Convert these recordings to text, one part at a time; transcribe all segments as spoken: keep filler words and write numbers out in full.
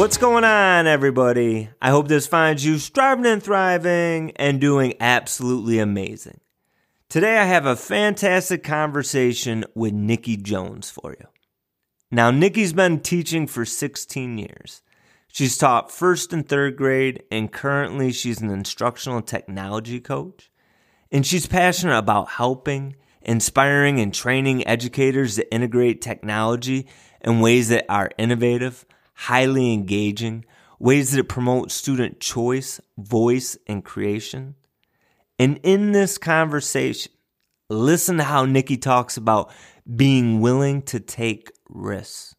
What's going on, everybody? I hope this finds you striving and thriving and doing absolutely amazing. Today, I have a fantastic conversation with Nikki Jones for you. Now, Nikki's been teaching for sixteen years. She's taught first and third grade, and currently she's an instructional technology coach. And she's passionate about helping, inspiring, and training educators to integrate technology in ways that are innovative, highly engaging, ways that promote student choice, voice, and creation. And in this conversation, listen to how Nikki talks about being willing to take risks.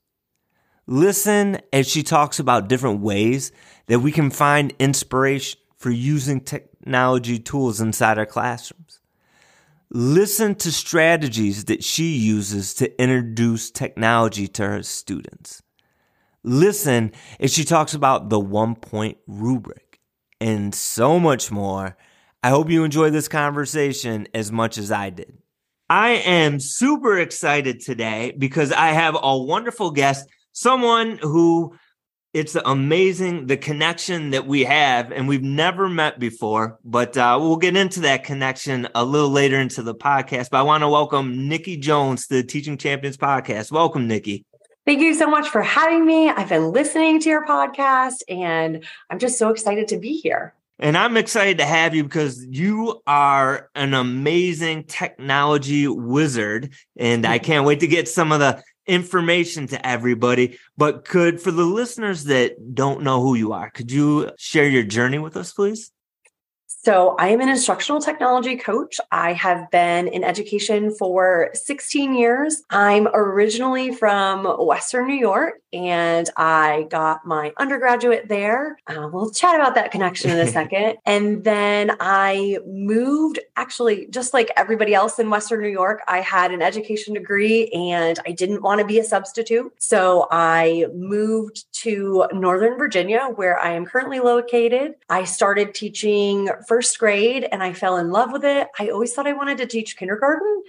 Listen as she talks about different ways that we can find inspiration for using technology tools inside our classrooms. Listen to strategies that she uses to introduce technology to her students. Listen as she talks about the one-point rubric and so much more. I hope you enjoy this conversation as much as I did. I am super excited today because I have a wonderful guest. Someone who, it's amazing the connection that we have, and we've never met before, but uh, we'll get into that connection a little later into the podcast. But I want to welcome Nikki Jones to the Teaching Champions podcast. Welcome, Nikki. Thank you so much for having me. I've been listening to your podcast, and I'm just so excited to be here. And I'm excited to have you because you are an amazing technology wizard, and I can't wait to get some of the information to everybody. But could, for the listeners that don't know who you are, could you share your journey with us, please? So I am an instructional technology coach. I have been in education for sixteen years. I'm originally from Western New York, and I got my undergraduate there. Uh, we'll chat about that connection in a second. And then I moved, actually, just like everybody else in Western New York, I had an education degree and I didn't want to be a substitute. So I moved to Northern Virginia, where I am currently located. I started teaching first grade and I fell in love with it. I always thought I wanted to teach kindergarten.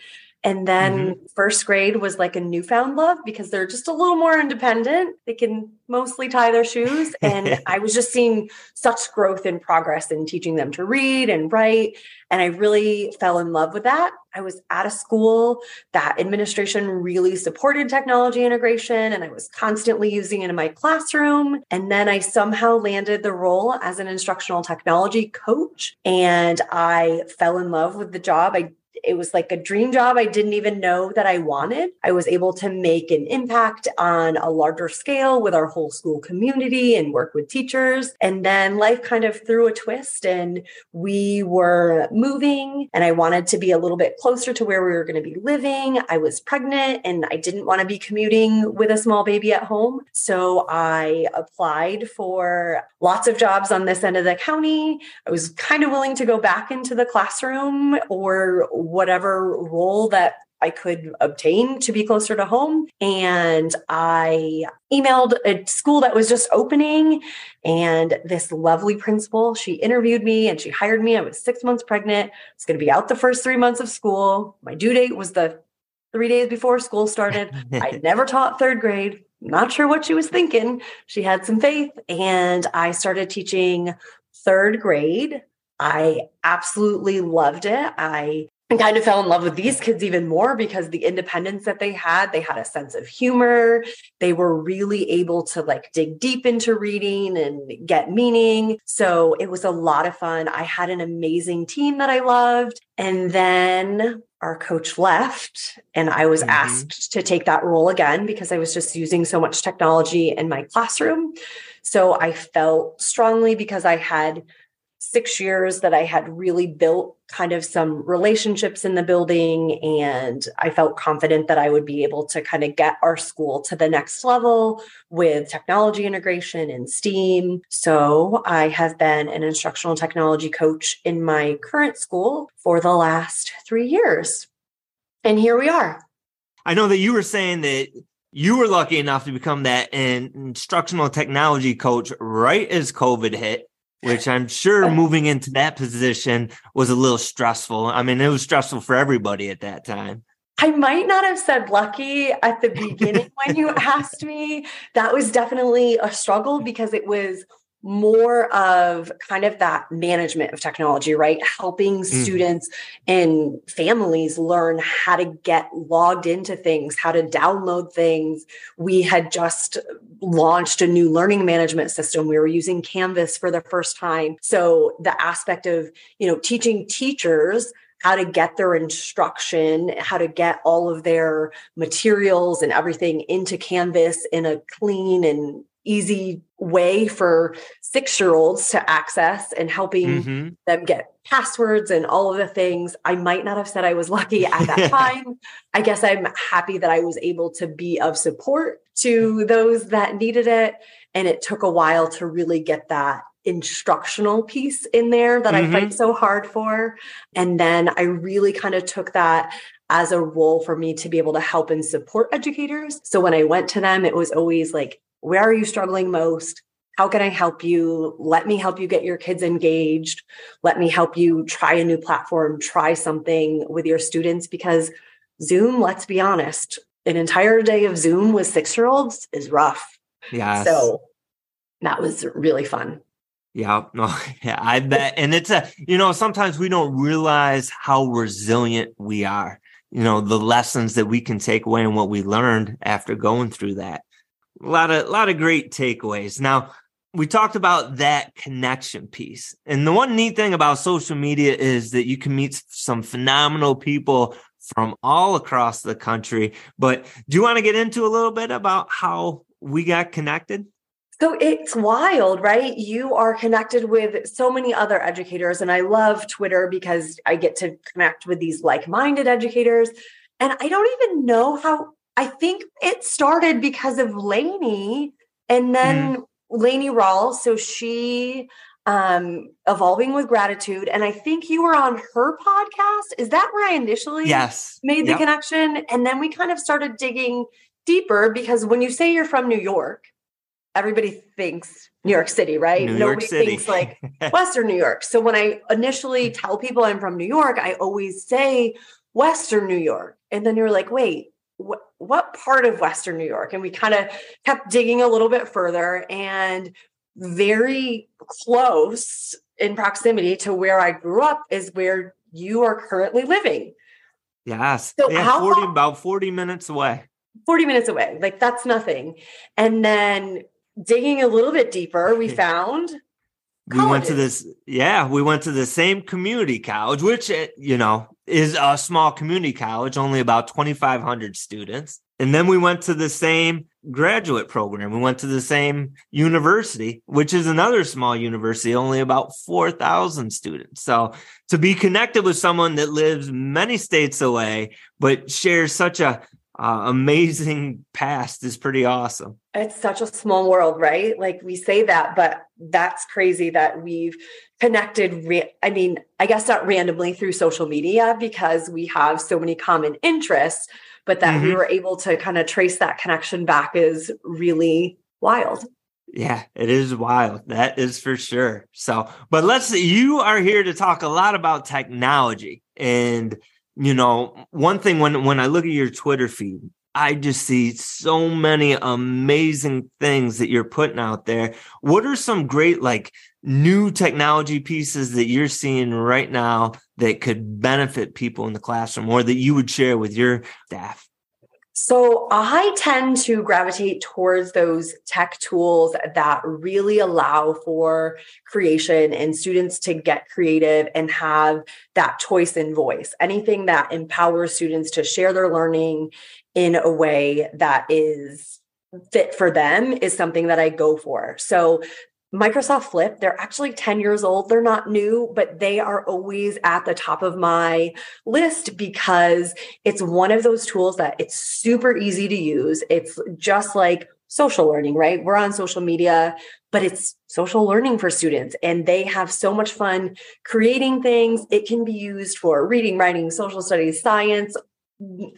And then mm-hmm. first grade was like a newfound love because they're just a little more independent. They can mostly tie their shoes. And I was just seeing such growth and progress in teaching them to read and write. And I really fell in love with that. I was at a school that administration really supported technology integration, and I was constantly using it in my classroom. And then I somehow landed the role as an instructional technology coach. And I fell in love with the job. I It was like a dream job I didn't even know that I wanted. I was able to make an impact on a larger scale with our whole school community and work with teachers. And then life kind of threw a twist and we were moving, and I wanted to be a little bit closer to where we were going to be living. I was pregnant and I didn't want to be commuting with a small baby at home. So I applied for lots of jobs on this end of the county. I was kind of willing to go back into the classroom or whatever role that I could obtain to be closer to home. And I emailed a school that was just opening, and this lovely principal, she interviewed me and she hired me. I was six months pregnant. I was going to be out the first three months of school. My due date was the three days before school started. I never taught third grade. Not sure what she was thinking. She had some faith, and I started teaching third grade. I absolutely loved it. I And kind of fell in love with these kids even more because the independence that they had, they had a sense of humor. They were really able to like dig deep into reading and get meaning. So it was a lot of fun. I had an amazing team that I loved. And then our coach left, and I was mm-hmm. asked to take that role again because I was just using so much technology in my classroom. So I felt strongly because I had six years that I had really built kind of some relationships in the building. And I felt confident that I would be able to kind of get our school to the next level with technology integration and STEAM. So I have been an instructional technology coach in my current school for the last three years. And here we are. I know that you were saying that you were lucky enough to become that instructional technology coach right as COVID hit, which I'm sure moving into that position was a little stressful. I mean, it was stressful for everybody at that time. I might not have said lucky at the beginning when you asked me. That was definitely a struggle because it was more of kind of that management of technology, right? Helping mm. students and families learn how to get logged into things, how to download things. We had just launched a new learning management system. We were using Canvas for the first time. So the aspect of, you know, teaching teachers how to get their instruction, how to get all of their materials and everything into Canvas in a clean and easy way for six-year-olds to access, and helping mm-hmm. them get passwords and all of the things. I might not have said I was lucky at that time. I guess I'm happy that I was able to be of support to those that needed it. And it took a while to really get that instructional piece in there that mm-hmm. I fight so hard for. And then I really kind of took that as a role for me to be able to help and support educators. So when I went to them, it was always like, where are you struggling most? How can I help you? Let me help you get your kids engaged. Let me help you try a new platform, try something with your students, because Zoom, let's be honest, an entire day of Zoom with six-year-olds is rough. Yeah. So that was really fun. Yeah, no, yeah, I bet. And it's a, you know, sometimes we don't realize how resilient we are, you know, the lessons that we can take away and what we learned after going through that. A lot of, lot of great takeaways. Now, we talked about that connection piece. And the one neat thing about social media is that you can meet some phenomenal people from all across the country. But do you want to get into a little bit about how we got connected? So it's wild, right? You are connected with so many other educators. And I love Twitter because I get to connect with these like-minded educators. And I don't even know how, I think it started because of Lainey and then mm. Lainey Rawls. So she, um, Evolving with Gratitude. And I think you were on her podcast. Is that where I initially yes. made the yep. connection? And then we kind of started digging deeper, because when you say you're from New York, everybody thinks New York City, right? New Nobody York City. Thinks like Western New York. So when I initially tell people I'm from New York, I always say Western New York. And then you're like, wait, wh- what part of Western New York? And we kind of kept digging a little bit further, and very close in proximity to where I grew up is where you are currently living. Yes. So yeah, how forty, long- about forty minutes away. forty minutes away. Like, that's nothing. And then digging a little bit deeper, we found colleges. We went to this, yeah, we went to the same community college, which, you know, is a small community college, only about twenty-five hundred students. And then we went to the same graduate program. We went to the same university, which is another small university, only about four thousand students. So to be connected with someone that lives many states away, but shares such a Uh, amazing past is pretty awesome. It's such a small world, right? Like, we say that, but that's crazy that we've connected. Ra- I mean, I guess not randomly through social media, because we have so many common interests, but that mm-hmm. we were able to kind of trace that connection back is really wild. Yeah, it is wild. That is for sure. So, but let's, you are here to talk a lot about technology. And you know, one thing, when, when I look at your Twitter feed, I just see so many amazing things that you're putting out there. What are some great, like, new technology pieces that you're seeing right now that could benefit people in the classroom, or that you would share with your staff? So I tend to gravitate towards those tech tools that really allow for creation and students to get creative and have that choice in voice. Anything that empowers students to share their learning in a way that is fit for them is something that I go for. So Microsoft Flip, they're actually ten years old. They're not new, but they are always at the top of my list because it's one of those tools that it's super easy to use. It's just like social learning, right? We're on social media, but it's social learning for students, and they have so much fun creating things. It can be used for reading, writing, social studies, science,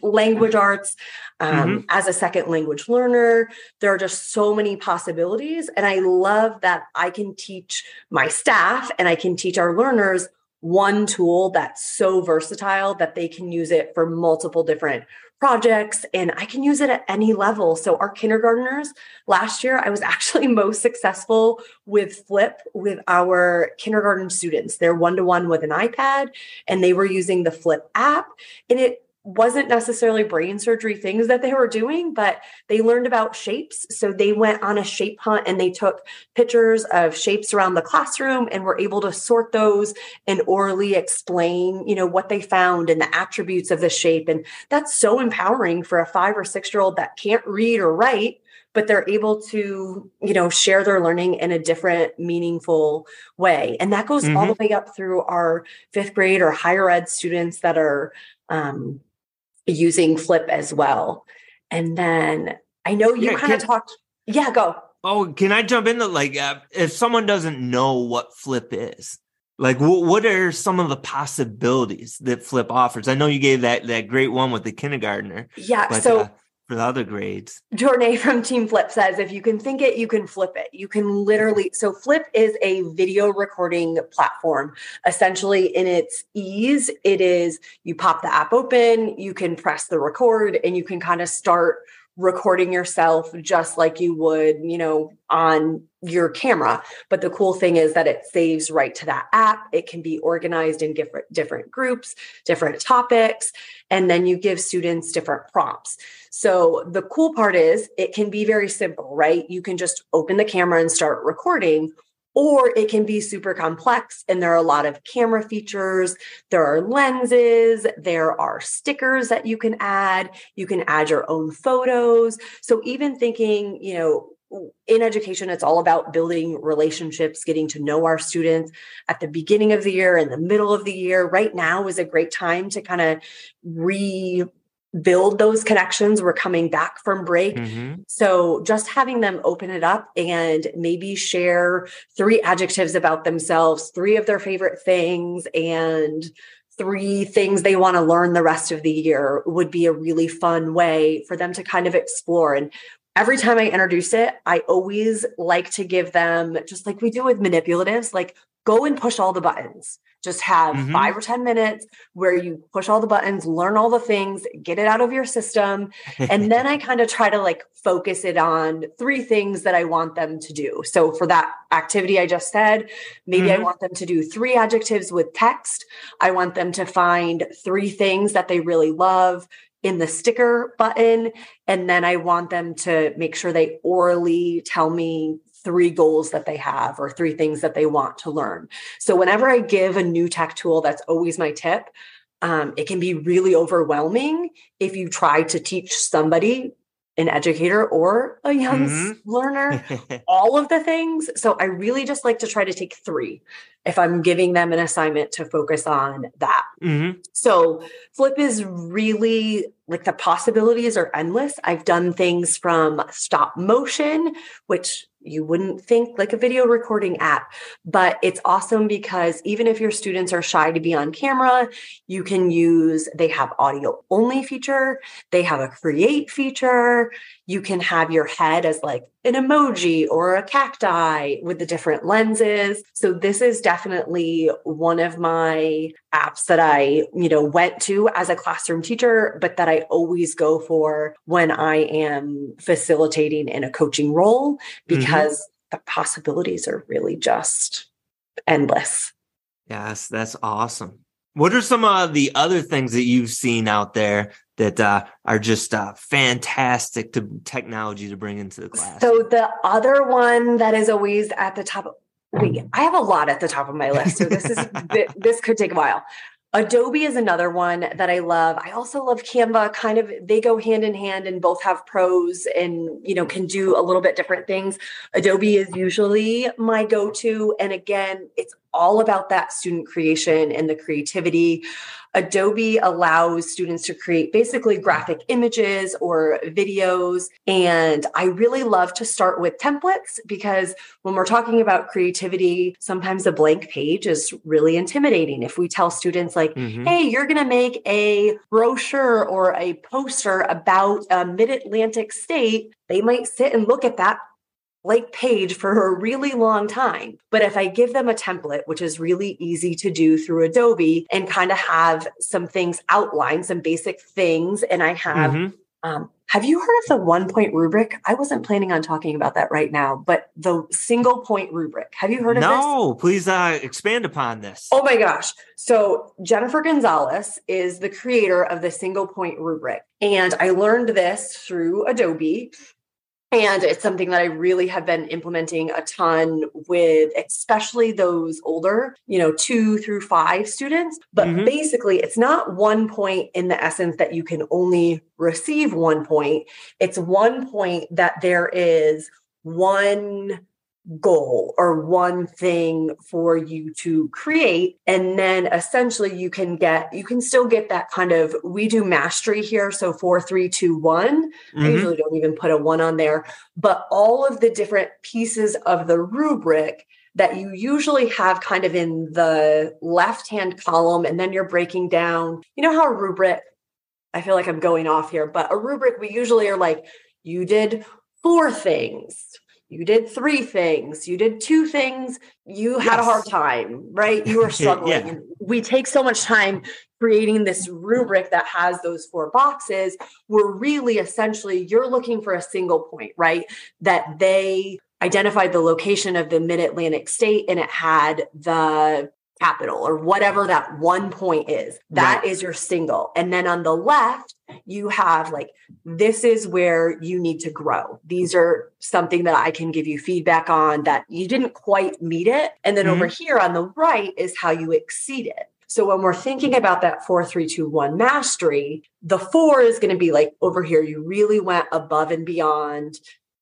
language arts, um, mm-hmm. as a second language learner. There are just so many possibilities. And I love that I can teach my staff and I can teach our learners one tool that's so versatile that they can use it for multiple different projects, and I can use it at any level. So our kindergartners last year, I was actually most successful with Flip with our kindergarten students. They're one-to-one with an iPad, and they were using the Flip app, and it wasn't necessarily brain surgery things that they were doing, but they learned about shapes. So they went on a shape hunt and they took pictures of shapes around the classroom and were able to sort those and orally explain, you know, what they found and the attributes of the shape. And that's so empowering for a five or six-year-old that can't read or write, but they're able to, you know, share their learning in a different, meaningful way. And that goes mm-hmm. all the way up through our fifth grade or higher ed students that are, um, using Flip as well. And then I know you yeah, kind of talked. Yeah, go. Oh, can I jump in? Like uh, if someone doesn't know what Flip is, like w- what are some of the possibilities that Flip offers? I know you gave that, that great one with the kindergartner. Yeah. But, so uh, for the other grades. Jornay from Team Flip says, if you can think it, you can flip it. You can literally. So Flip is a video recording platform. Essentially in its ease, it is you pop the app open, you can press the record, and you can kind of start recording yourself just like you would, you know, on your camera. But the cool thing is that it saves right to that app. It can be organized in different, different groups, different topics, and then you give students different prompts. So the cool part is it can be very simple, right? You can just open the camera and start recording, or it can be super complex. And there are a lot of camera features. There are lenses. There are stickers that you can add. You can add your own photos. So even thinking, you know, in education, it's all about building relationships, getting to know our students at the beginning of the year and the middle of the year. Right now is a great time to kind of rebuild those connections. We're coming back from break. Mm-hmm. So just having them open it up and maybe share three adjectives about themselves, three of their favorite things, and three things they want to learn the rest of the year would be a really fun way for them to kind of explore. And every time I introduce it, I always like to give them, just like we do with manipulatives, like go and push all the buttons. Just have mm-hmm. five or ten minutes where you push all the buttons, learn all the things, get it out of your system. And then I kind of try to like focus it on three things that I want them to do. So for that activity I just said, maybe mm-hmm. I want them to do three adjectives with text. I want them to find three things that they really love in the sticker button. And then I want them to make sure they orally tell me three goals that they have or three things that they want to learn. So whenever I give a new tech tool, that's always my tip. Um, it can be really overwhelming if you try to teach somebody, an educator or a young mm-hmm. learner, all of the things. So I really just like to try to take three if I'm giving them an assignment to focus on that. Mm-hmm. So Flip is really like the possibilities are endless. I've done things from stop motion, which you wouldn't think like a video recording app, but it's awesome because even if your students are shy to be on camera, you can use, they have audio only feature. They have a create feature. You can have your head as like an emoji or a cacti with the different lenses. So this is definitely one of my apps that I, you know, went to as a classroom teacher, but that I always go for when I am facilitating in a coaching role, because mm-hmm. the possibilities are really just endless. Yes, that's awesome. What are some of the other things that you've seen out there that uh, are just uh, fantastic to technology to bring into the class? So the other one that is always at the top, of, wait, I have a lot at the top of my list. So this is, this could take a while. Adobe is another one that I love. I also love Canva. Kind of, they go hand in hand and both have pros and, you know, can do a little bit different things. Adobe is usually my go-to. And again, it's all about that student creation and the creativity. Adobe allows students to create basically graphic images or videos. And I really love to start with templates because when we're talking about creativity, sometimes a blank page is really intimidating. If we tell students like, mm-hmm. hey, you're going to make a brochure or a poster about a mid-Atlantic state, they might sit and look at that like page for a really long time. But if I give them a template, which is really easy to do through Adobe, and kind of have some things outlined, some basic things, and I have, mm-hmm. um, have you heard of the one point rubric? I wasn't planning on talking about that right now, but the single point rubric. Have you heard of no, this? No, please uh, expand upon this. Oh my gosh. So Jennifer Gonzalez is the creator of the single point rubric. And I learned this through Adobe. And it's something that I really have been implementing a ton with, especially those older, you know, two through five students. But mm-hmm. basically, it's not one point in the essence that you can only receive one point. It's one point that there is one goal or one thing for you to create. And then essentially you can get, you can still get that kind of, we do mastery here. So four, three, two, one, mm-hmm. I usually don't even put a one on there, but all of the different pieces of the rubric that you usually have kind of in the left-hand column. And then you're breaking down, you know how a rubric, I feel like I'm going off here, but a rubric, we usually are like, you did four things. You did three things, you did two things, you had yes. a hard time, right? You were struggling. yeah. And we take so much time creating this rubric that has those four boxes. We're really essentially, you're looking for a single point, right? That they identified the location of the mid-Atlantic state and it had the capital or whatever that one point is. That right. is your single. And then on the left, you have like, this is where you need to grow. These are something that I can give you feedback on that you didn't quite meet it. And then mm-hmm. over here on the right is how you exceed it. So when we're thinking about that four, three, two, one mastery, the four is going to be like, over here, you really went above and beyond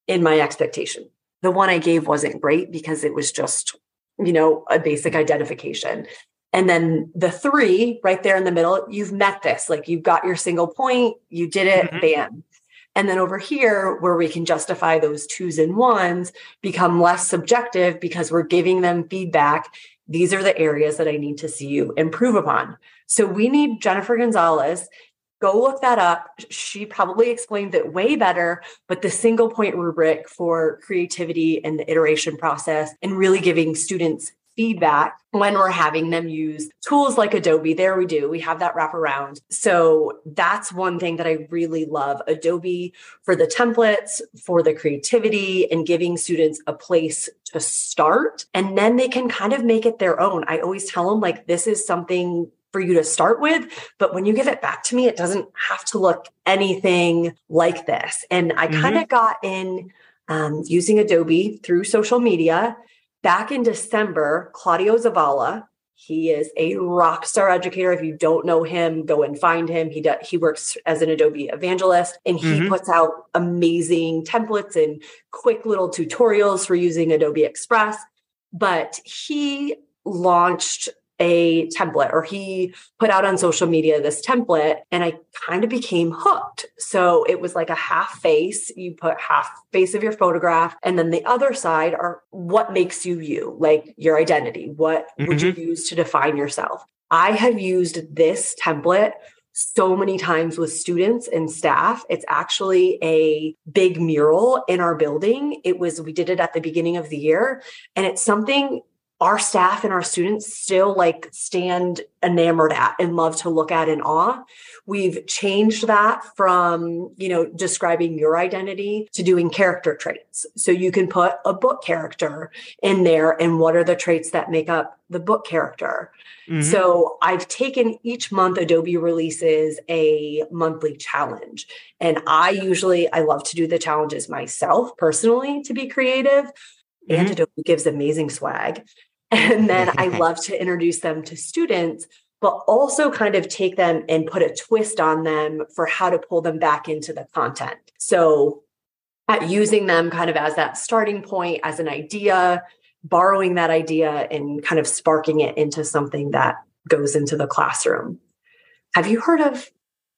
in my expectation. The one I gave wasn't great because it was just, you know, a basic identification. And then the three right there in the middle, you've met this, like you've got your single point, you did it, mm-hmm. bam. And then over here where we can justify those twos and ones become less subjective because we're giving them feedback. These are the areas that I need to see you improve upon. So we need Jennifer Gonzalez. Go look that up. She probably explained it way better, but the single point rubric for creativity and the iteration process and really giving students feedback when we're having them use tools like Adobe. There we do. We have that wraparound. So that's one thing that I really love. Adobe for the templates, for the creativity and giving students a place to start. And then they can kind of make it their own. I always tell them like, this is something for you to start with. But when you give it back to me, it doesn't have to look anything like this. And I mm-hmm. kind of got in um, using Adobe through social media back in December. Claudio Zavala, he is a rock star educator. If you don't know him, go and find him. He does, he works as an Adobe evangelist and he mm-hmm. puts out amazing templates and quick little tutorials for using Adobe Express. But he launched a template, or he put out on social media this template, and I kind of became hooked. So it was like a half face. You put half face of your photograph, and then the other side are what makes you you, like your identity. What mm-hmm. would you use to define yourself? I have used this template so many times with students and staff. It's actually a big mural in our building. It was, we did it at the beginning of the year, and it's something our staff and our students still like stand enamored at and love to look at in awe. We've changed that from, you know, describing your identity to doing character traits. So you can put a book character in there and what are the traits that make up the book character. Mm-hmm. So I've taken each month, Adobe releases a monthly challenge. And I usually, I love to do the challenges myself personally to be creative. Mm-hmm. And Adobe gives amazing swag. And then I love to introduce them to students, but also kind of take them and put a twist on them for how to pull them back into the content. So at using them kind of as that starting point, as an idea, borrowing that idea and kind of sparking it into something that goes into the classroom. Have you heard of,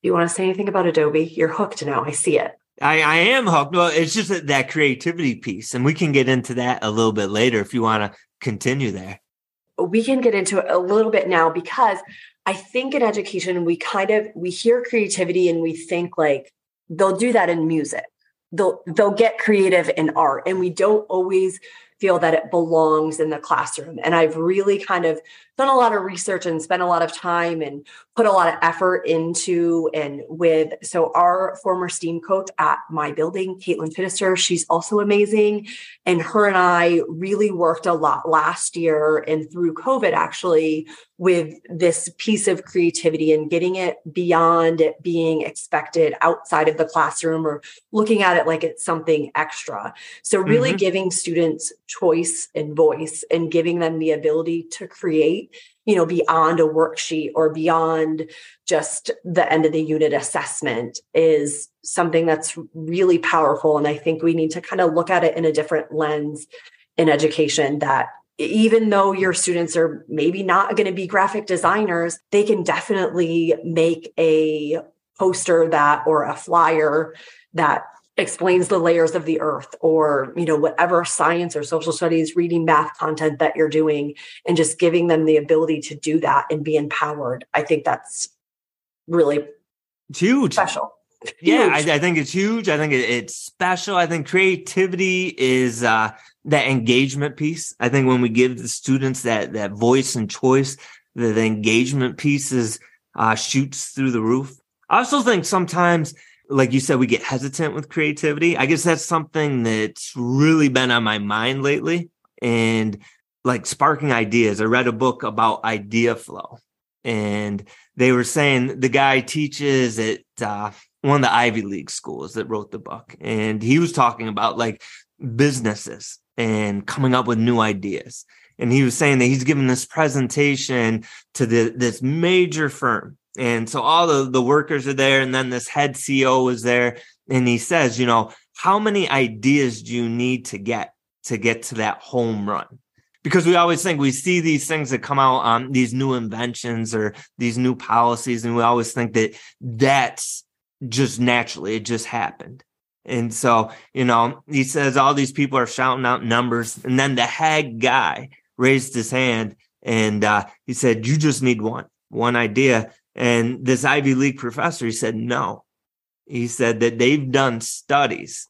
you want to say anything about Adobe? You're hooked now. I see it. I, I am hooked. Well, it's just that, that creativity piece. And we can get into that a little bit later if you want to continue there. We can get into it a little bit now because I think in education, we kind of, we hear creativity and we think like, they'll do that in music. they'll, they'll get creative in art. And we don't always feel that it belongs in the classroom. And I've really kind of done a lot of research and spent a lot of time and put a lot of effort into and with. So our former STEAM coach at my building, Caitlin Finister, she's also amazing. And her and I really worked a lot last year and through COVID actually with this piece of creativity and getting it beyond it being expected outside of the classroom or looking at it like it's something extra. So really mm-hmm. giving students choice and voice and giving them the ability to create, you know, beyond a worksheet or beyond just the end of the unit assessment is something that's really powerful. And I think we need to kind of look at it in a different lens in education, that even though your students are maybe not going to be graphic designers, they can definitely make a poster that or a flyer that explains the layers of the earth or, you know, whatever science or social studies, reading, math content that you're doing, and just giving them the ability to do that and be empowered. I think that's really huge. Special. Yeah, huge. I, I think it's huge. I think it, it's special. I think creativity is uh, that engagement piece. I think when we give the students that that voice and choice, the, the engagement piece is, uh, shoots through the roof. I also think sometimes, like you said, we get hesitant with creativity. I guess that's something that's really been on my mind lately. And like sparking ideas. I read a book about idea flow. And they were saying the guy teaches at uh, one of the Ivy League schools that wrote the book. And he was talking about like businesses and coming up with new ideas. And he was saying that he's giving this presentation to the, this major firm. And so all the, the workers are there, and then this head C E O is there, and he says, you know, how many ideas do you need to get to get to that home run? Because we always think we see these things that come out, um, these new inventions or these new policies, and we always think that that's just naturally, it just happened. And so, you know, he says all these people are shouting out numbers, and then the head guy raised his hand, and uh, he said, you just need one, one idea. And this Ivy League professor, he said, no, he said that they've done studies,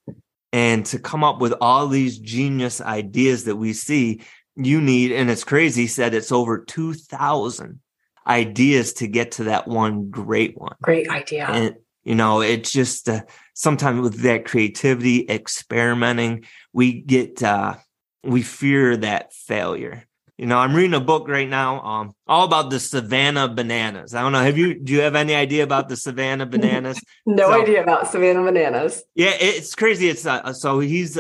and to come up with all these genius ideas that we see, you need, and it's crazy, he said it's over two thousand ideas to get to that one great one. Great idea. And, you know, it's just uh, sometimes with that creativity, experimenting, we get, uh, we fear that failure. You know, I'm reading a book right now, um, all about the Savannah Bananas. I don't know. Have you, do you have any idea about the Savannah Bananas? No so, idea about Savannah Bananas. Yeah, it's crazy. It's uh, so he's,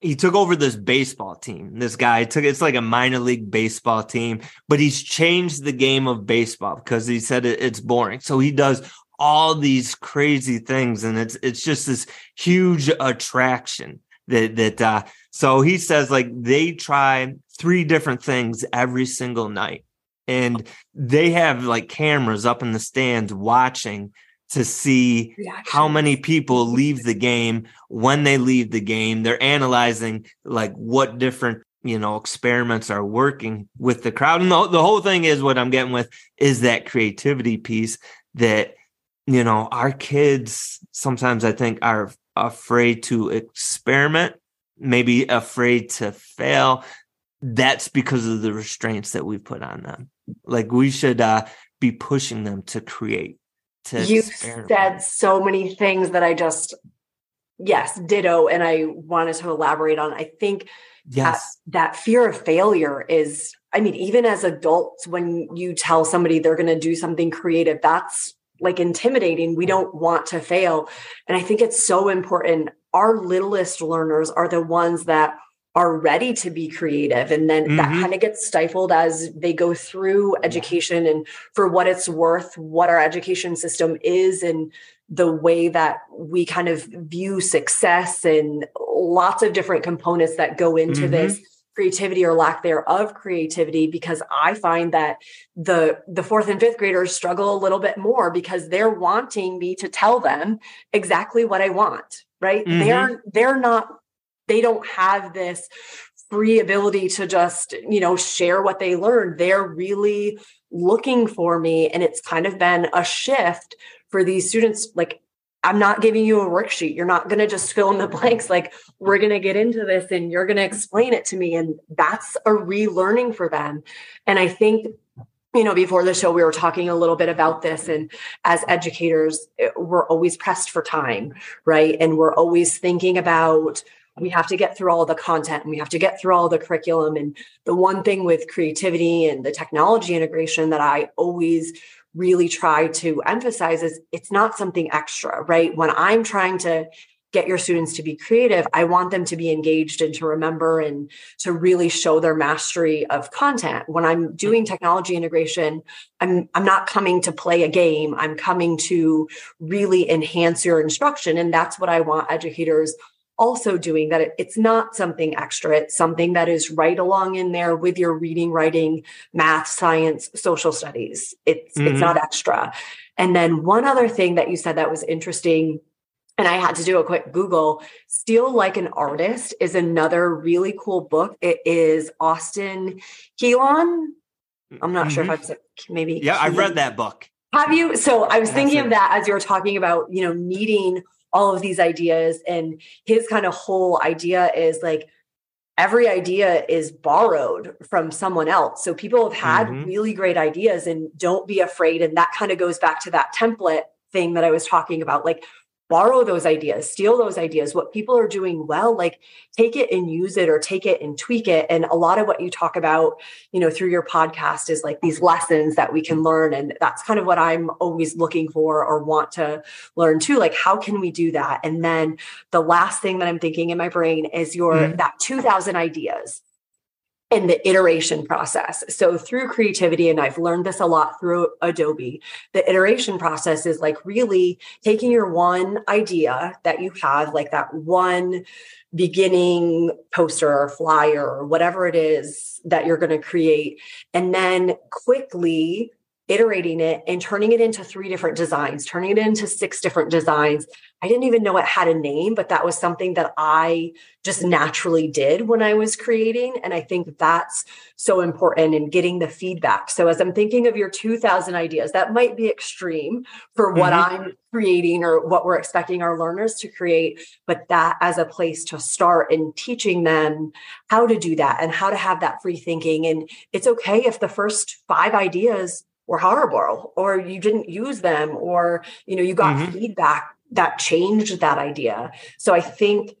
he took over this baseball team. This guy took, it's like a minor league baseball team, but he's changed the game of baseball because he said it, it's boring. So he does all these crazy things. And it's, it's just this huge attraction that, that, uh, so he says like they try three different things every single night, and they have like cameras up in the stands watching to see how many people leave the game. When they leave the game, they're analyzing like what different, you know, experiments are working with the crowd. And the, the whole thing is what I'm getting with is that creativity piece that, you know, our kids sometimes I think are afraid to experiment, maybe afraid to fail. That's because of the restraints that we put on them. Like we should uh, be pushing them to create. To you experiment. Said so many things that I just, yes, ditto. And I wanted to elaborate on, I think yes. that, that fear of failure is, I mean, even as adults, when you tell somebody they're going to do something creative, that's like intimidating. We don't want to fail. And I think it's so important. Our littlest learners are the ones that are ready to be creative. And then mm-hmm. that kind of gets stifled as they go through education and for what it's worth, what our education system is and the way that we kind of view success and lots of different components that go into mm-hmm. this creativity or lack thereof creativity, because I find that the the fourth and fifth graders struggle a little bit more because they're wanting me to tell them exactly what I want, right? Mm-hmm. They're they're not They don't have this free ability to just, you know, share what they learned. They're really looking for me. And it's kind of been a shift for these students. Like I'm not giving you a worksheet. You're not going to just fill in the blanks. Like, we're going to get into this and you're going to explain it to me. And that's a relearning for them. And I think, you know, before the show, we were talking a little bit about this. And as educators, we're always pressed for time, right? And we're always thinking about, we have to get through all the content and we have to get through all the curriculum. And the one thing with creativity and the technology integration that I always really try to emphasize is it's not something extra, right? When I'm trying to get your students to be creative, I want them to be engaged and to remember and to really show their mastery of content. When I'm doing technology integration, I'm I'm not coming to play a game. I'm coming to really enhance your instruction. And that's what I want educators also doing, that it, it's not something extra. It's something that is right along in there with your reading, writing, math, science, social studies. It's, mm-hmm. it's not extra. And then one other thing that you said that was interesting, and I had to do a quick Google, Steal Like an Artist is another really cool book. It is Austin Kleon. I'm not mm-hmm. sure if I'm maybe. Yeah, I've read that book. Have you? So I was That's thinking it. of that as you were talking about, you know, needing all of these ideas. And his kind of whole idea is like, every idea is borrowed from someone else. So people have had mm-hmm. really great ideas, and don't be afraid. And that kind of goes back to that template thing that I was talking about, like borrow those ideas, steal those ideas, what people are doing well, like take it and use it, or take it and tweak it. And a lot of what you talk about, you know, through your podcast is like these lessons that we can learn. And that's kind of what I'm always looking for or want to learn too. Like, how can we do that? And then the last thing that I'm thinking in my brain is your, mm-hmm. that two thousand ideas and the iteration process. So through creativity, and I've learned this a lot through Adobe, the iteration process is like really taking your one idea that you have, like that one beginning poster or flyer or whatever it is that you're going to create, and then quickly iterating it and turning it into three different designs, turning it into six different designs. I didn't even know it had a name, but that was something that I just naturally did when I was creating. And I think that's so important in getting the feedback. So as I'm thinking of your two thousand ideas, that might be extreme for what mm-hmm. I'm creating or what we're expecting our learners to create, but that as a place to start and teaching them how to do that and how to have that free thinking. And it's okay if the first five ideas were horrible, or you didn't use them, or, you know, you got mm-hmm. feedback that changed that idea. So I think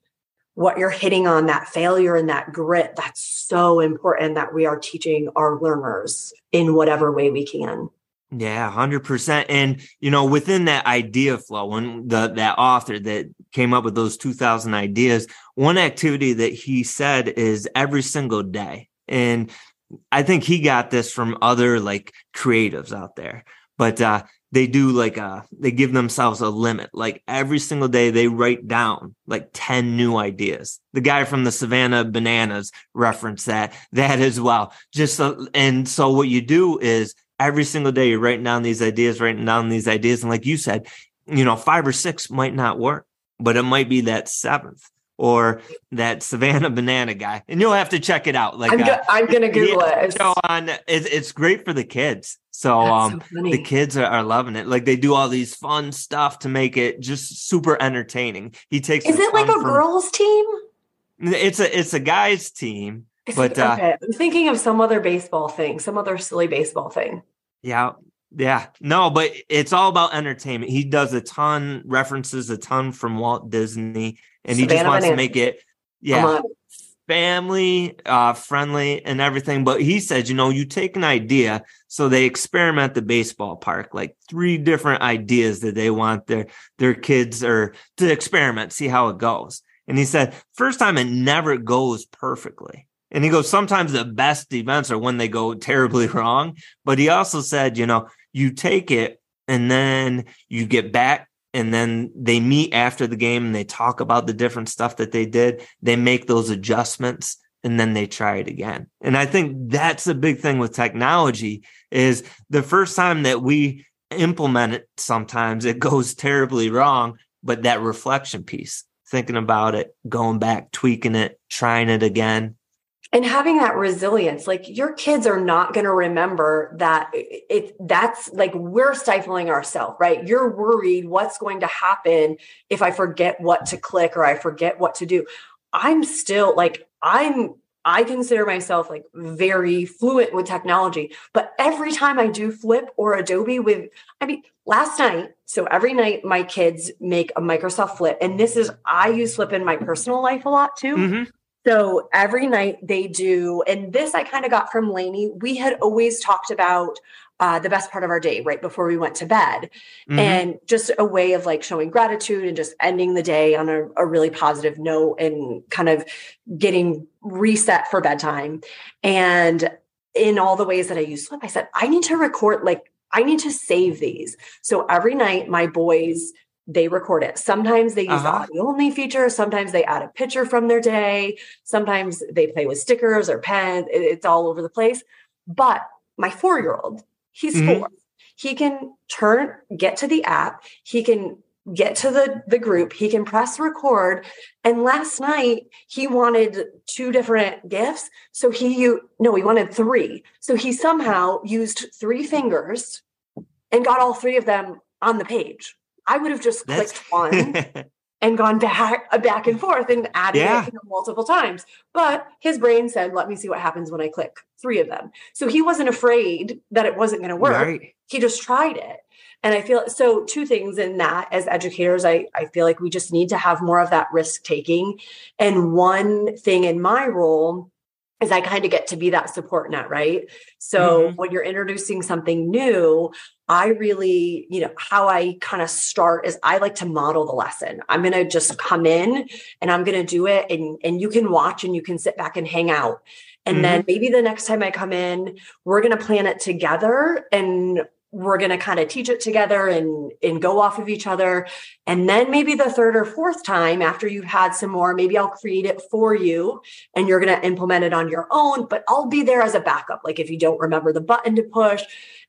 what you're hitting on, that failure and that grit, that's so important that we are teaching our learners in whatever way we can. Yeah, one hundred percent. And, you know, within that idea flow, when the, that author that came up with those two thousand ideas, one activity that he said is every single day. And I think he got this from other like creatives out there, but uh, they do like uh, they give themselves a limit. Like every single day they write down like ten new ideas. The guy from the Savannah Bananas referenced that, that as well. Just so, and so what you do is every single day you're writing down these ideas, writing down these ideas. And like you said, you know, five or six might not work, but it might be that seventh. Or that Savannah Banana guy, and you'll have to check it out. Like I'm, go- uh, I'm gonna Google yeah, it. So on, it, it's great for the kids. So, um, so the kids are, are loving it. Like they do all these fun stuff to make it just super entertaining. He takes. Is it like a from, girls' team? It's a it's a guys' team, it's but like, okay. uh, I'm thinking of some other baseball thing, some other silly baseball thing. Yeah. Yeah, no, but it's all about entertainment. He does a ton, references a ton from Walt Disney, and Savannah he just wants Bananas. to make it, yeah, family uh, friendly and everything. But he said, you know, you take an idea, so they experiment at the baseball park, like three different ideas that they want their their kids or to experiment, see how it goes. And he said, first time it never goes perfectly. And he goes, sometimes the best events are when they go terribly wrong. But he also said, you know, you take it and then you get back and then they meet after the game and they talk about the different stuff that they did. They make those adjustments and then they try it again. And I think that's a big thing with technology is the first time that we implement it, sometimes it goes terribly wrong, but that reflection piece, thinking about it, going back, tweaking it, trying it again. And having that resilience, like your kids are not going to remember that it that's like we're stifling ourselves, right? You're worried what's going to happen if I forget what to click or I forget what to do. I'm still like, I'm, I consider myself like very fluent with technology, but every time I do Flip or Adobe with, I mean, last night, so every night my kids make a Microsoft Flip, and this is, I use Flip in my personal life a lot too. Mm-hmm. So every night they do, and this I kind of got from Lainey. We had always talked about uh, the best part of our day right before we went to bed, mm-hmm. and just a way of like showing gratitude and just ending the day on a, a really positive note and kind of getting reset for bedtime. And in all the ways that I use Flip, I said, I need to record, like, I need to save these. So every night my boys, they record it. Sometimes they use uh-huh. the audio only feature. Sometimes they add a picture from their day. Sometimes they play with stickers or pens. It's all over the place. But my four-year-old, he's mm-hmm. four. He can turn, get to the app. He can get to the, the group. He can press record. And last night he wanted two different GIFs. So he, you no, he wanted three. So he somehow used three fingers and got all three of them on the page. I would have just clicked one and gone back back and forth and added yeah. it multiple times. But his brain said, let me see what happens when I click three of them. So he wasn't afraid that it wasn't going to work. Right. He just tried it. And I feel so two things in that as educators, I, I feel like we just need to have more of that risk taking. And one thing in my role is I kind of get to be that support net, right? So mm-hmm. when you're introducing something new, I really, you know, how I kind of start is I like to model the lesson. I'm going to just come in and I'm going to do it, and, and you can watch and you can sit back and hang out. And mm-hmm. then maybe the next time I come in, we're going to plan it together and we're going to kind of teach it together and, and go off of each other. And then maybe the third or fourth time after you've had some more, maybe I'll create it for you and you're going to implement it on your own, but I'll be there as a backup. Like if you don't remember the button to push.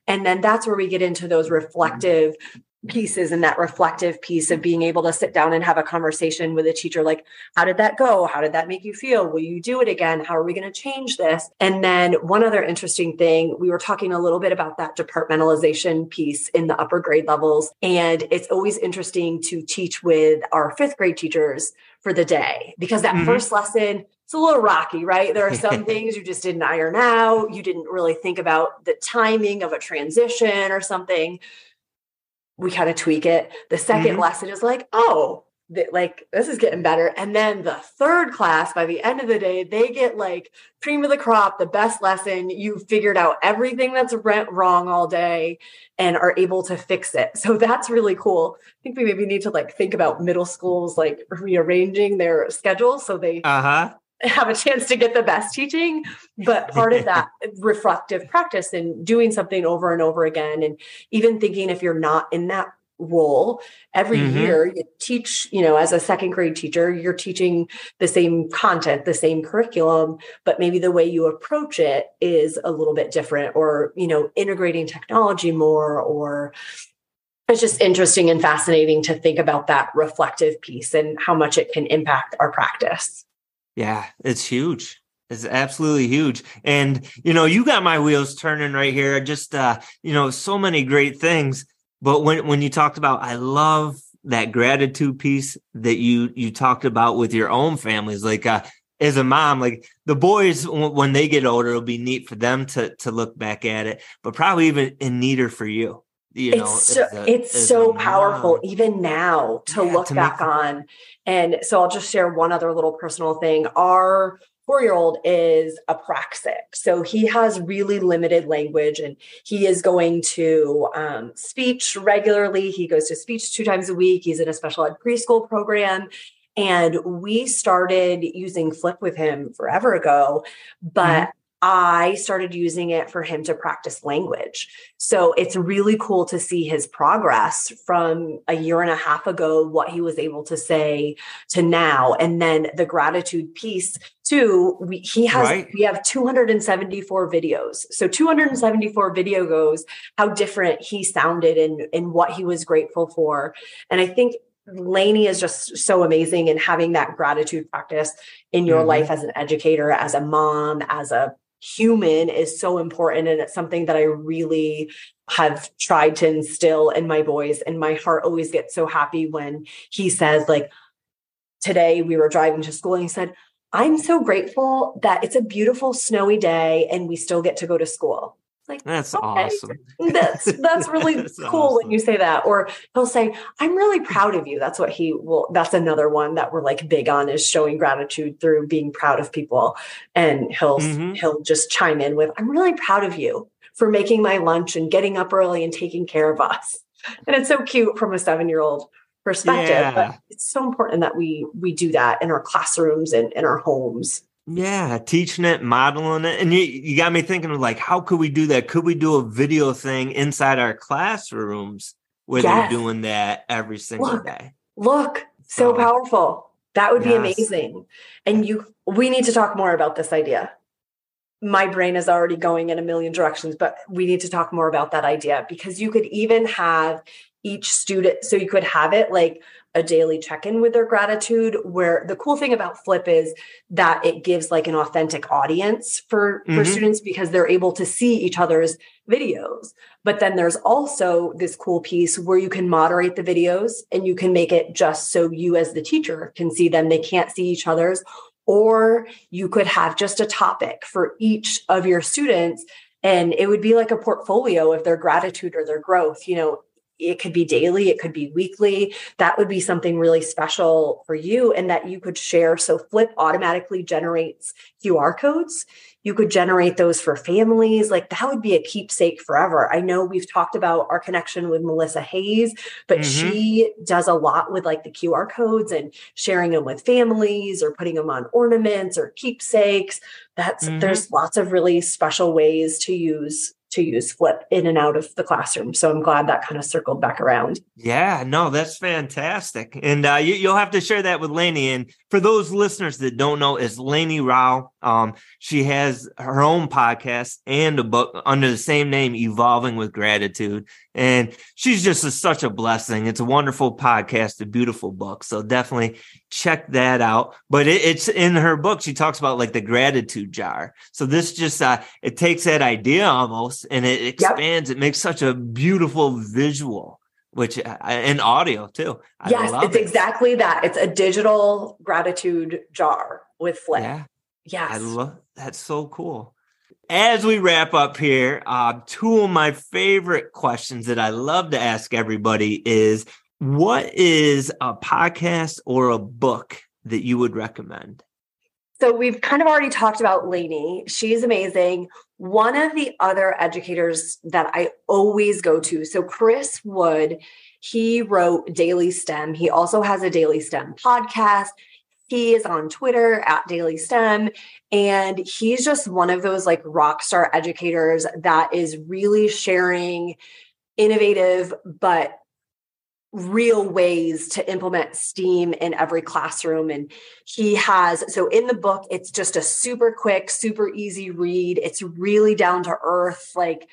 And then that's where we get into those reflective pieces and that reflective piece of being able to sit down and have a conversation with a teacher. Like, how did that go? How did that make you feel? Will you do it again? How are we going to change this? And then one other interesting thing, we were talking a little bit about that departmentalization piece in the upper grade levels. And it's always interesting to teach with our fifth grade teachers for the day, because that mm-hmm. first lesson, it's a little rocky, right? There are some things you just didn't iron out. You didn't really think about the timing of a transition or something. We kind of tweak it. The second mm-hmm. lesson is like, oh, th- like this is getting better. And then the third class, by the end of the day, they get like cream of the crop, the best lesson. You figured out everything that's went wrong all day and are able to fix it. So that's really cool. I think we maybe need to like think about middle schools, like rearranging their schedule so they uh-huh. have a chance to get the best teaching, but part of that reflective practice and doing something over and over again. And even thinking if you're not in that role every mm-hmm. year, you teach, you know, as a second grade teacher, you're teaching the same content, the same curriculum, but maybe the way you approach it is a little bit different, or, you know, integrating technology more, or it's just interesting and fascinating to think about that reflective piece and how much it can impact our practice. Yeah, it's huge. It's absolutely huge. And, you know, you got my wheels turning right here. Just, uh, you know, so many great things. But when, when you talked about, I love that gratitude piece that you, you talked about with your own families. Like, uh, as a mom, like the boys, when they get older, it'll be neat for them to, to look back at it, but probably even in neater for you. You know, it's so, a, it's so powerful even now to yeah, look to back on. And so I'll just share one other little personal thing. Our four-year-old is apraxic. So he has really limited language, and he is going to um, speech regularly. He goes to speech two times a week. He's in a special ed preschool program. And we started using Flip with him forever ago, but mm-hmm. I started using it for him to practice language. So it's really cool to see his progress from a year and a half ago, what he was able to say to now. And then the gratitude piece too, we, he has, right. we have two hundred seventy-four videos. So two hundred seventy-four video goes, how different he sounded and, and what he was grateful for. And I think Lainey is just so amazing in having that gratitude practice in your mm-hmm. life as an educator, as a mom, as a human is so important. And it's something that I really have tried to instill in my boys. And my heart always gets so happy when he says, like, today we were driving to school and he said, I'm so grateful that it's a beautiful snowy day and we still get to go to school. Like, that's okay. Awesome. That's, that's really that's cool awesome. When you say that, or he'll say, I'm really proud of you. That's what he will. That's another one that we're like big on is showing gratitude through being proud of people. And he'll, mm-hmm. he'll just chime in with, I'm really proud of you for making my lunch and getting up early and taking care of us. And it's so cute from a seven-year-old perspective, yeah. but it's so important that we, we do that in our classrooms and in our homes. Yeah, teaching it, modeling it. And you, you got me thinking of like, how could we do that? Could we do a video thing inside our classrooms where yes. they're doing that every single look, day? Look, so, so powerful. That would yes. be amazing. And you, we need to talk more about this idea. My brain is already going in a million directions, but we need to talk more about that idea because you could even have each student. So you could have it like a daily check-in with their gratitude, where the cool thing about Flip is that it gives like an authentic audience for, mm-hmm. for students because they're able to see each other's videos. But then there's also this cool piece where you can moderate the videos and you can make it just so you as the teacher can see them. They can't see each other's, or you could have just a topic for each of your students. And it would be like a portfolio of their gratitude or their growth, you know. It could be daily, it could be weekly. That would be something really special for you and that you could share. So Flip automatically generates Q R codes. You could generate those for families. Like that would be a keepsake forever. I know we've talked about our connection with Melissa Hayes, but mm-hmm. she does a lot with like the Q R codes and sharing them with families or putting them on ornaments or keepsakes. That's mm-hmm. there's lots of really special ways to use to use Flip in and out of the classroom. So I'm glad that kind of circled back around. Yeah, no, that's fantastic. And uh, you, you'll have to share that with Lainey. And for those listeners that don't know, it's Lainey Rao. Um, she has her own podcast and a book under the same name, Evolving with Gratitude. And she's just a, such a blessing. It's a wonderful podcast, a beautiful book. So definitely check that out. But it, it's in her book, she talks about like the gratitude jar. So this just, uh, it takes that idea almost and it expands. Yep. It makes such a beautiful visual. Which and audio too. I yes, love it's it. Exactly that. It's a digital gratitude jar with Flip. Yeah, yes, I love that's so cool. As we wrap up here, uh, two of my favorite questions that I love to ask everybody is: what is a podcast or a book that you would recommend? So we've kind of already talked about Lainey. She's amazing. One of the other educators that I always go to, so Chris Wood, he wrote Daily STEM. He also has a Daily STEM podcast. He is on Twitter at Daily STEM. And he's just one of those like rock star educators that is really sharing innovative, but real ways to implement STEAM in every classroom. And he has, so in the book, it's just a super quick, super easy read. It's really down to earth. Like,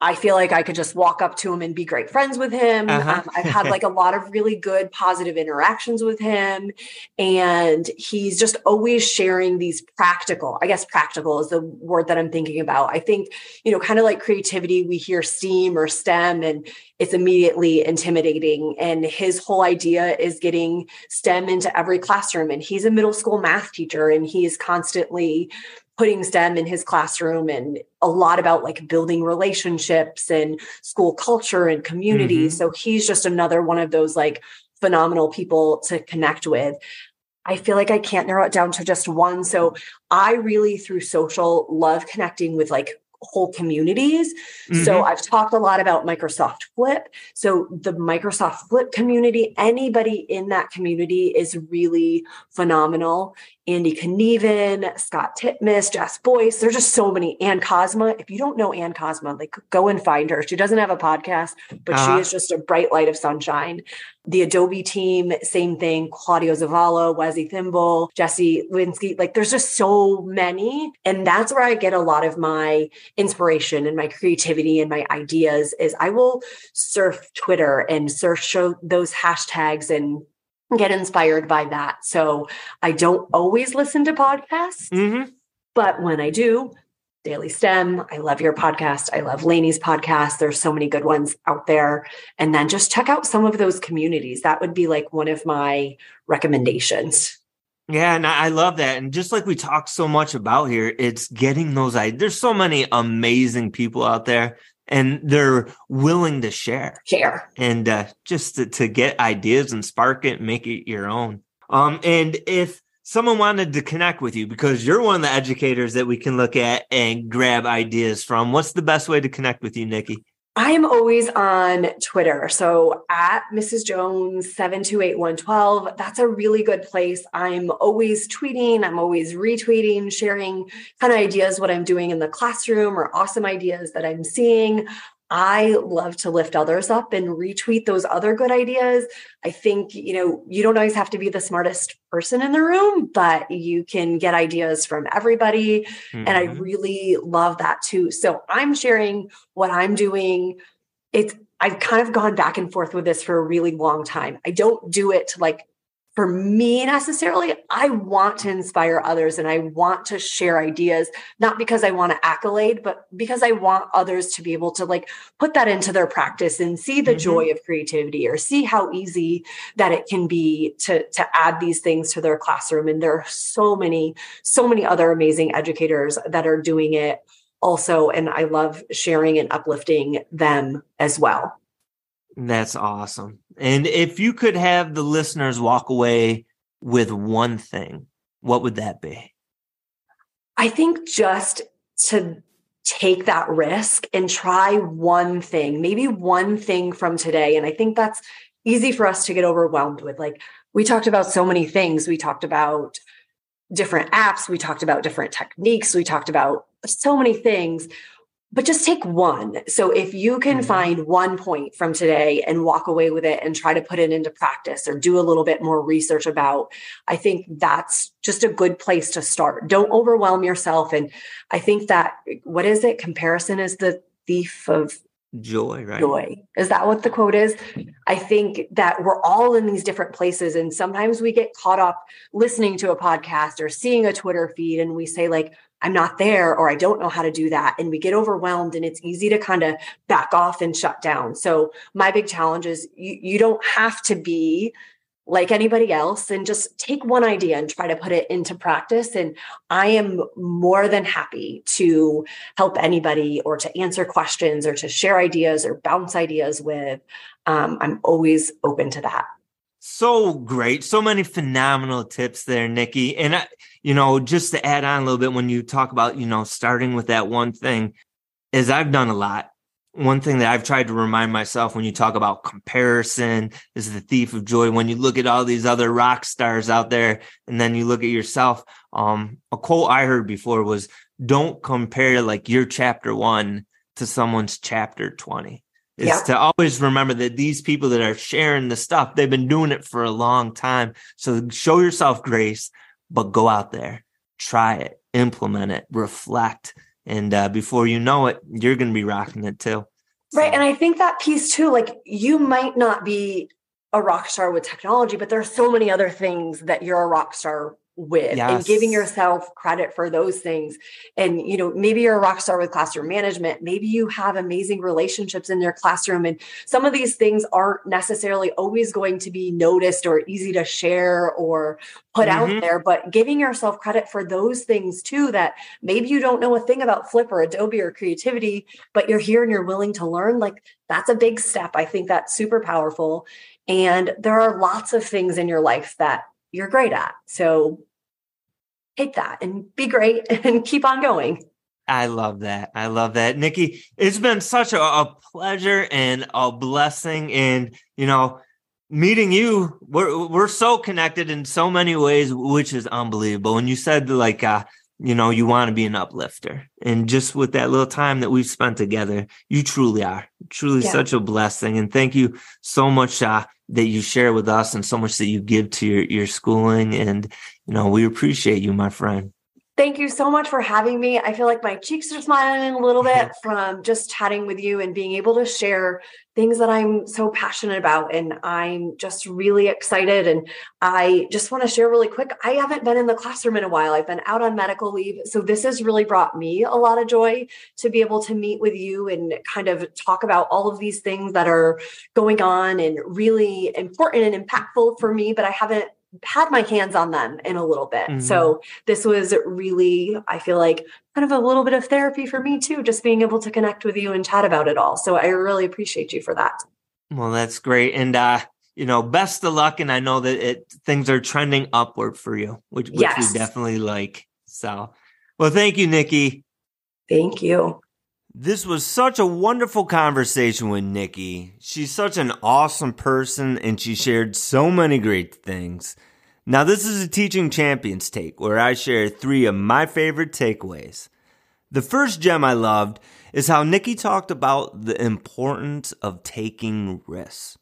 I feel like I could just walk up to him and be great friends with him. Uh-huh. Um, I've had like a lot of really good, positive interactions with him. And he's just always sharing these practical, I guess practical is the word that I'm thinking about. I think, you know, kind of like creativity, we hear STEAM or STEM and it's immediately intimidating. And his whole idea is getting STEM into every classroom. And he's a middle school math teacher and he is constantly putting STEM in his classroom and a lot about like building relationships and school culture and community. Mm-hmm. So he's just another one of those like phenomenal people to connect with. I feel like I can't narrow it down to just one. So I really, through social, love connecting with like whole communities. Mm-hmm. So I've talked a lot about Microsoft Flip. So the Microsoft Flip community, anybody in that community is really phenomenal. Andy Knieven, Scott Titmus, Jess Boyce. There's just so many. Ann Cosma. If you don't know Ann Cosma, like go and find her. She doesn't have a podcast, but uh-huh. she is just a bright light of sunshine. The Adobe team, same thing. Claudio Zavala, Wesley Thimble, Jesse Lewinsky. Like there's just so many. And that's where I get a lot of my inspiration and my creativity and my ideas is I will surf Twitter and surf show those hashtags and get inspired by that. So I don't always listen to podcasts, mm-hmm. but when I do, Daily STEM, I love your podcast. I love Lainey's podcast. There's so many good ones out there. And then just check out some of those communities. That would be like one of my recommendations. Yeah. And I love that. And just like we talk so much about here, it's getting those ideas. There's so many amazing people out there and they're willing to share, share, and uh, just to, to get ideas and spark it and make it your own. Um, and if someone wanted to connect with you, because you're one of the educators that we can look at and grab ideas from, what's the best way to connect with you, Nikki? I am always on Twitter. So at Missus Jones seven two eight one one two, that's a really good place. I'm always tweeting. I'm always retweeting, sharing kind of ideas, what I'm doing in the classroom or awesome ideas that I'm seeing. I love to lift others up and retweet those other good ideas. I think, you know, you don't always have to be the smartest person in the room, but you can get ideas from everybody. Mm-hmm. And I really love that too. So I'm sharing what I'm doing. It's, I've kind of gone back and forth with this for a really long time. I don't do it to like, for me necessarily. I want to inspire others and I want to share ideas, not because I want to accolade, but because I want others to be able to like put that into their practice and see the mm-hmm. joy of creativity or see how easy that it can be to, to add these things to their classroom. And there are so many, so many other amazing educators that are doing it also. And I love sharing and uplifting them as well. That's awesome. And if you could have the listeners walk away with one thing, what would that be? I think just to take that risk and try one thing, maybe one thing from today. And I think that's easy for us to get overwhelmed with. Like we talked about so many things. We talked about different apps. We talked about different techniques. We talked about so many things. But just take one. So if you can mm-hmm. find one point from today and walk away with it and try to put it into practice or do a little bit more research about, I think that's just a good place to start. Don't overwhelm yourself. And I think that, what is it? Comparison is the thief of joy, right? Joy. Is that what the quote is? I think that we're all in these different places. And sometimes we get caught up listening to a podcast or seeing a Twitter feed and we say like, I'm not there, or I don't know how to do that. And we get overwhelmed and it's easy to kind of back off and shut down. So my big challenge is you, you don't have to be like anybody else and just take one idea and try to put it into practice. And I am more than happy to help anybody or to answer questions or to share ideas or bounce ideas with. Um, I'm always open to that. So great. So many phenomenal tips there, Nikki. And, I, you know, just to add on a little bit, when you talk about, you know, starting with that one thing, is I've done a lot. One thing that I've tried to remind myself when you talk about comparison is the thief of joy. When you look at all these other rock stars out there and then you look at yourself, um, a quote I heard before was, don't compare like your chapter one to someone's chapter twenty. Is yep. to always remember that these people that are sharing the stuff, they've been doing it for a long time. So show yourself grace, but go out there, try it, implement it, reflect. And uh, before you know it, you're going to be rocking it too. So. Right. And I think that piece too, like you might not be a rock star with technology, but there are so many other things that you're a rock star with yes. and giving yourself credit for those things. And, you know, maybe you're a rock star with classroom management. Maybe you have amazing relationships in your classroom. And some of these things aren't necessarily always going to be noticed or easy to share or put mm-hmm. out there, but giving yourself credit for those things too, that maybe you don't know a thing about Flip or Adobe or creativity, but you're here and you're willing to learn. Like that's a big step. I think that's super powerful. And there are lots of things in your life that you're great at. So take that and be great and keep on going. I love that. I love that. Nikki, it's been such a, a pleasure and a blessing. And, you know, meeting you, we're, we're so connected in so many ways, which is unbelievable. And you said like, uh, you know, you want to be an uplifter. And just with that little time that we've spent together, you truly are truly yeah. such a blessing. And thank you so much uh, that you share with us and so much that you give to your, your schooling. And, you know, we appreciate you, my friend. Thank you so much for having me. I feel like my cheeks are smiling a little bit from just chatting with you and being able to share things that I'm so passionate about. And I'm just really excited. And I just want to share really quick, I haven't been in the classroom in a while. I've been out on medical leave. So this has really brought me a lot of joy to be able to meet with you and kind of talk about all of these things that are going on and really important and impactful for me, but I haven't had my hands on them in a little bit. Mm-hmm. So this was really, I feel like, kind of a little bit of therapy for me too, just being able to connect with you and chat about it all. So I really appreciate you for that. Well, that's great. And, uh, you know, best of luck. And I know that it, things are trending upward for you, which, which yes. we definitely like. So, well, thank you, Nikki. Thank you. This was such a wonderful conversation with Nikki. She's such an awesome person, and she shared so many great things. Now, this is a Teaching Champions Take, where I share three of my favorite takeaways. The first gem I loved is how Nikki talked about the importance of taking risks.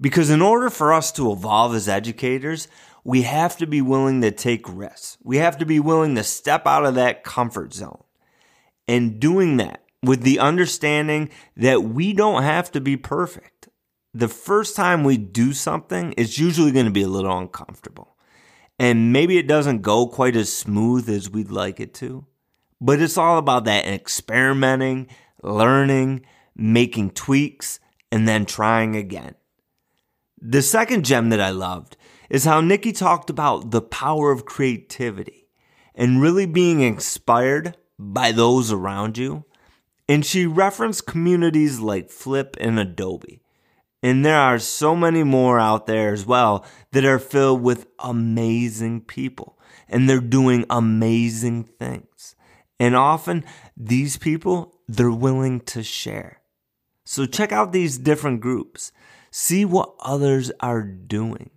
Because in order for us to evolve as educators, we have to be willing to take risks. We have to be willing to step out of that comfort zone. And doing that with the understanding that we don't have to be perfect. The first time we do something, it's usually going to be a little uncomfortable. And maybe it doesn't go quite as smooth as we'd like it to. But it's all about that experimenting, learning, making tweaks, and then trying again. The second gem that I loved is how Nikki talked about the power of creativity and really being inspired by those around you. And she referenced communities like Flip and Adobe. And there are so many more out there as well that are filled with amazing people. And they're doing amazing things. And often these people, they're willing to share. So check out these different groups. See what others are doing.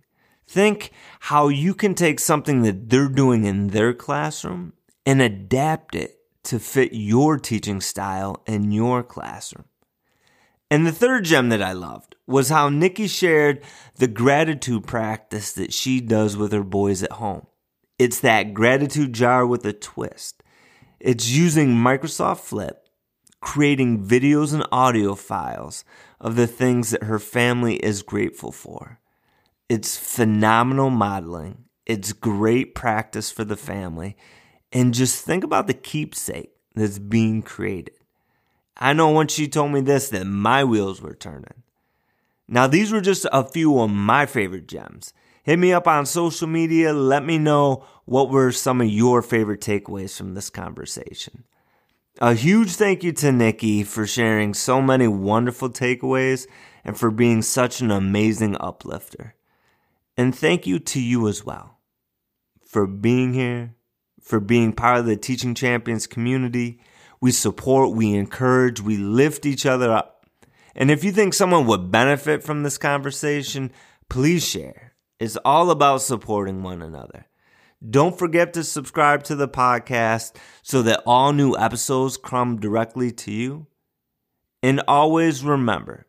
Think how you can take something that they're doing in their classroom and adapt it to fit your teaching style in your classroom. And the third gem that I loved was how Nikki shared the gratitude practice that she does with her boys at home. It's that gratitude jar with a twist. It's using Microsoft Flip, creating videos and audio files of the things that her family is grateful for. It's phenomenal modeling. It's great practice for the family. And just think about the keepsake that's being created. I know once she told me this, that my wheels were turning. Now, these were just a few of my favorite gems. Hit me up on social media. Let me know what were some of your favorite takeaways from this conversation. A huge thank you to Nikki for sharing so many wonderful takeaways and for being such an amazing uplifter. And thank you to you as well for being here, for being part of the Teaching Champions community. We support, we encourage, we lift each other up. And if you think someone would benefit from this conversation, please share. It's all about supporting one another. Don't forget to subscribe to the podcast so that all new episodes come directly to you. And always remember,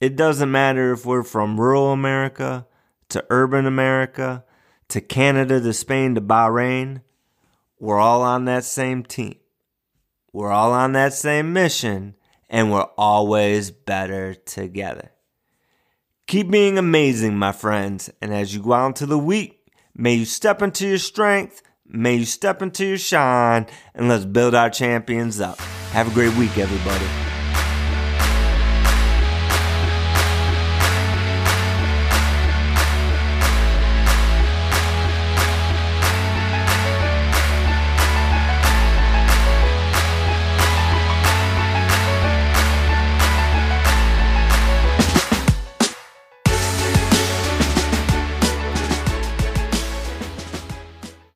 it doesn't matter if we're from rural America to urban America to Canada to Spain to Bahrain. We're all on that same team. We're all on that same mission, and we're always better together. Keep being amazing, my friends, and as you go out into the week, may you step into your strength, may you step into your shine, and let's build our champions up. Have a great week, everybody.